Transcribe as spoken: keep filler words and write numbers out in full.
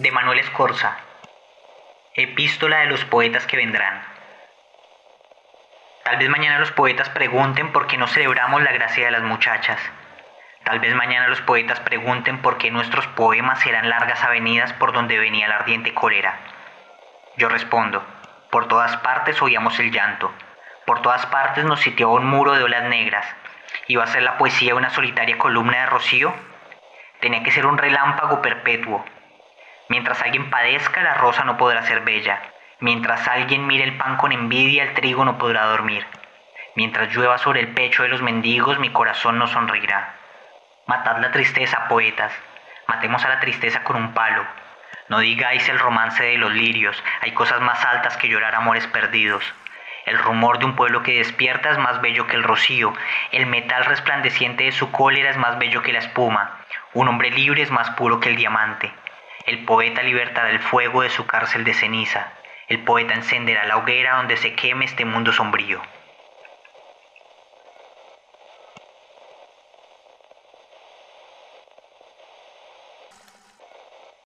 de Manuel Scorza, Epístola de los poetas que vendrán. Tal vez mañana los poetas pregunten por qué no celebramos la gracia de las muchachas. Tal vez mañana los poetas pregunten por qué nuestros poemas serán largas avenidas por donde venía la ardiente cólera. Yo respondo, por todas partes oíamos el llanto, por todas partes nos sitiaba un muro de olas negras. ¿Iba a ser la poesía una solitaria columna de rocío? Tenía que ser un relámpago perpetuo. Mientras alguien padezca, la rosa no podrá ser bella. Mientras alguien mire el pan con envidia, el trigo no podrá dormir. Mientras llueva sobre el pecho de los mendigos, mi corazón no sonreirá. Matad la tristeza, poetas. Matemos a la tristeza con un palo. No digáis el romance de los lirios. Hay cosas más altas que llorar amores perdidos. El rumor de un pueblo que despierta es más bello que el rocío. El metal resplandeciente de su cólera es más bello que la espuma. Un hombre libre es más puro que el diamante. El poeta libertará el fuego de su cárcel de ceniza. El poeta encenderá la hoguera donde se queme este mundo sombrío.